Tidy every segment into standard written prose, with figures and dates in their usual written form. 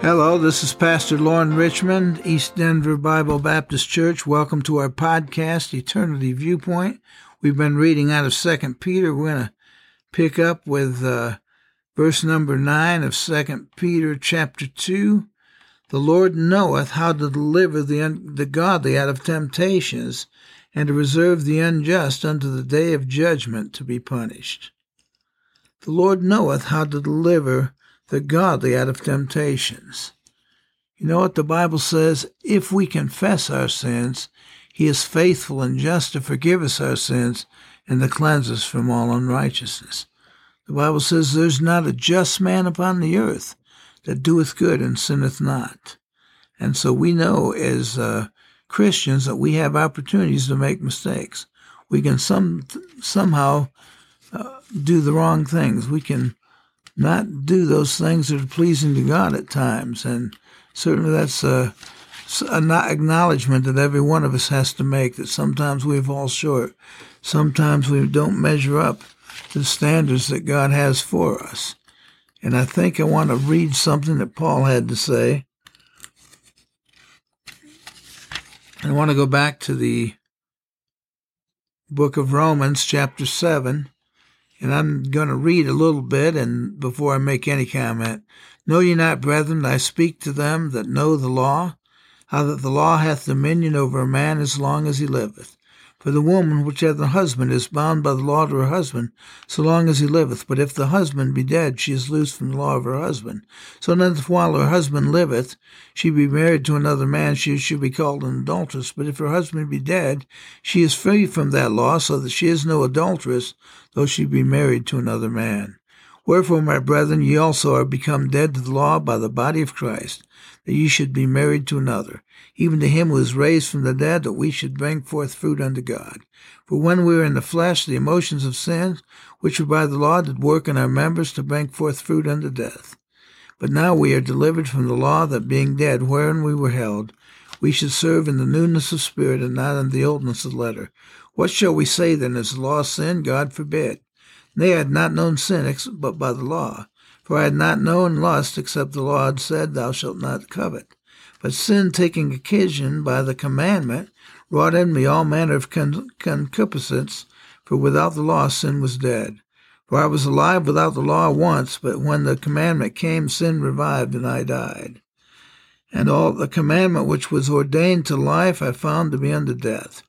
Hello, this is Pastor Lauren Richmond, East Denver Bible Baptist Church. Welcome to our podcast, Eternity Viewpoint. We've been reading out of 2 Peter. We're going to pick up with verse number 9 of 2 Peter chapter 2. The Lord knoweth how to deliver the godly out of temptations, and to reserve the unjust unto the day of judgment to be punished. The Lord knoweth how to deliver the godly out of temptations. You know what the Bible says? If we confess our sins, he is faithful and just to forgive us our sins and to cleanse us from all unrighteousness. The Bible says there's not a just man upon the earth that doeth good and sinneth not. And so we know as Christians that we have opportunities to make mistakes. We can somehow do the wrong things. We can not do those things that are pleasing to God at times. And certainly that's an acknowledgement that every one of us has to make, that sometimes we fall short. Sometimes we don't measure up to the standards that God has for us. And I think I want to read something that Paul had to say. I want to go back to the book of Romans, chapter 7. And I'm going to read a little bit and before I make any comment. Know ye not, brethren, I speak to them that know the law, how that the law hath dominion over a man as long as he liveth. For the woman which hath a husband is bound by the law to her husband, so long as he liveth. But if the husband be dead, she is loosed from the law of her husband. So that if while her husband liveth, she be married to another man, she should be called an adulteress. But if her husband be dead, she is free from that law, so that she is no adulteress, though she be married to another man. Wherefore, my brethren, ye also are become dead to the law by the body of Christ, that ye should be married to another, even to him who is raised from the dead, that we should bring forth fruit unto God. For when we were in the flesh, the emotions of sin, which were by the law, did work in our members to bring forth fruit unto death. But now we are delivered from the law, that being dead, wherein we were held, we should serve in the newness of spirit, and not in the oldness of letter. What shall we say then? Is the law sin? God forbid. Nay, I had not known sin but by the law. For I had not known lust, except the law had said, Thou shalt not covet. But sin, taking occasion by the commandment, wrought in me all manner of concupiscence, for without the law sin was dead. For I was alive without the law once, but when the commandment came, sin revived, and I died. And all the commandment which was ordained to life I found to be unto death.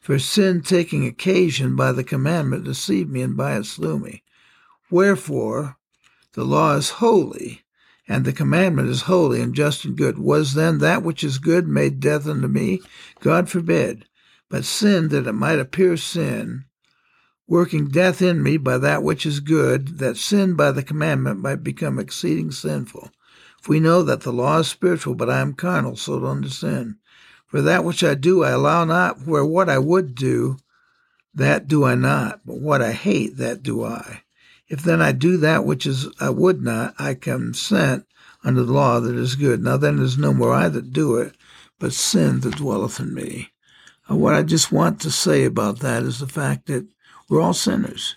For sin, taking occasion by the commandment, deceived me, and by it slew me. Wherefore the law is holy, and the commandment is holy and just and good. Was then that which is good made death unto me? God forbid. But sin, that it might appear sin, working death in me by that which is good, that sin by the commandment might become exceeding sinful. For we know that the law is spiritual, but I am carnal, sold unto sin. For that which I do I allow not, where what I would do, that do I not, but what I hate, that do I. If then I do that which is I would not, I consent unto the law that is good. Now then is no more I that do it, but sin that dwelleth in me. And what I just want to say about that is the fact that we're all sinners.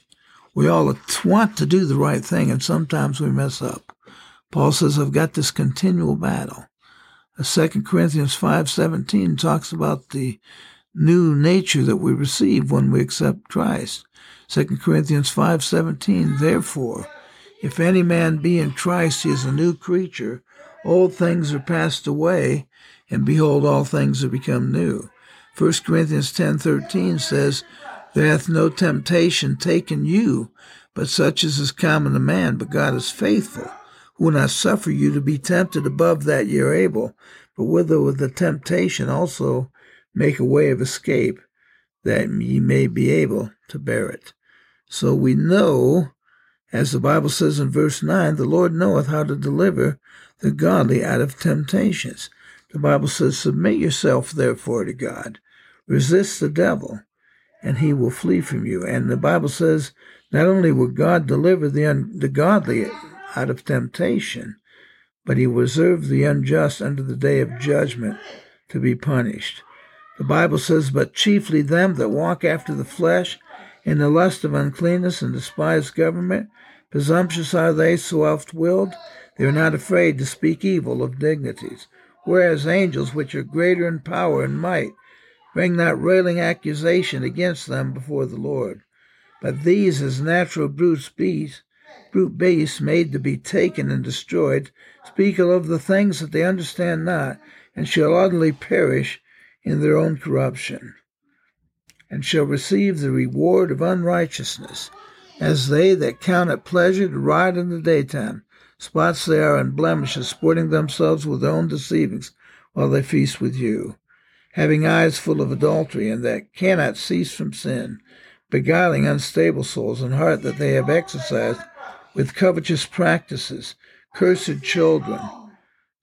We all want to do the right thing, and sometimes we mess up. Paul says, I've got this continual battle. 2 Corinthians 5:17 talks about the new nature that we receive when we accept Christ. 2 Corinthians 5:17, therefore, if any man be in Christ, he is a new creature. Old things are passed away, and behold, all things are become new. 1 Corinthians 10:13 says, there hath no temptation taken you, but such as is common to man, but God is faithful, who will not suffer you to be tempted above that ye are able, but with the temptation also make a way of escape, that ye may be able to bear it. So we know As the Bible says in verse 9, the Lord knoweth how to deliver the godly out of temptations. The Bible says, submit yourself therefore to God. Resist the devil, and he will flee from you. And the Bible says, not only will God deliver the godly out of temptation, but he will reserve the unjust unto the day of judgment to be punished. The Bible says, but chiefly them that walk after the flesh, in the lust of uncleanness, and despise government, presumptuous are they, self-willed, they are not afraid to speak evil of dignities. Whereas angels, which are greater in power and might, bring not railing accusation against them before the Lord. But these, as natural brute beasts, made to be taken and destroyed, speak of the things that they understand not, and shall utterly perish in their own corruption, and shall receive the reward of unrighteousness, as they that count it pleasure to ride in the daytime. Spots they are and blemishes, sporting themselves with their own deceivings, while they feast with you, having eyes full of adultery, and that cannot cease from sin, beguiling unstable souls, and heart that they have exercised with covetous practices, cursed children.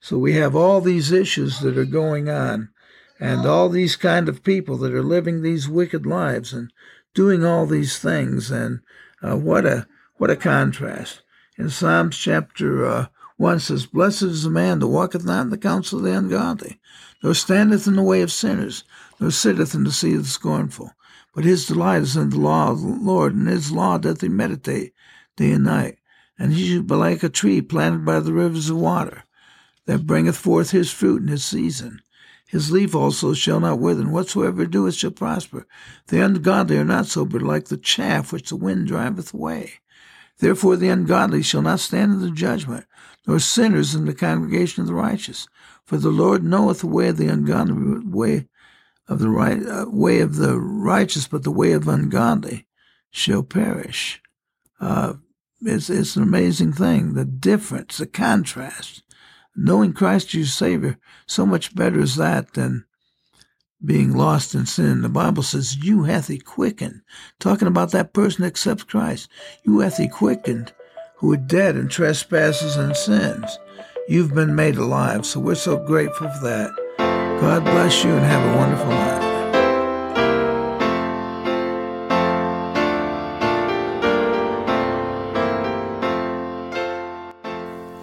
So we have all these issues that are going on, and all these kind of people that are living these wicked lives and doing all these things, and what a contrast. In Psalms chapter 1 says, blessed is the man that walketh not in the counsel of the ungodly, nor standeth in the way of sinners, nor sitteth in the seat of the scornful. But his delight is in the law of the Lord, and his law doth he meditate day and night. And he shall be like a tree planted by the rivers of water, that bringeth forth his fruit in his season. His leaf also shall not wither, and whatsoever he doeth shall prosper. The ungodly are not so, but like the chaff which the wind driveth away. Therefore the ungodly shall not stand in the judgment, nor sinners in the congregation of the righteous. For the Lord knoweth the way of the ungodly, way of the righteous, but the way of ungodly shall perish. It's an amazing thing, the difference, the contrast. Knowing Christ your Savior, so much better is that than being lost in sin. The Bible says, you hath he quickened. Talking about that person that accepts Christ. You hath he quickened who are dead in trespasses and sins. You've been made alive, so we're so grateful for that. God bless you and have a wonderful life.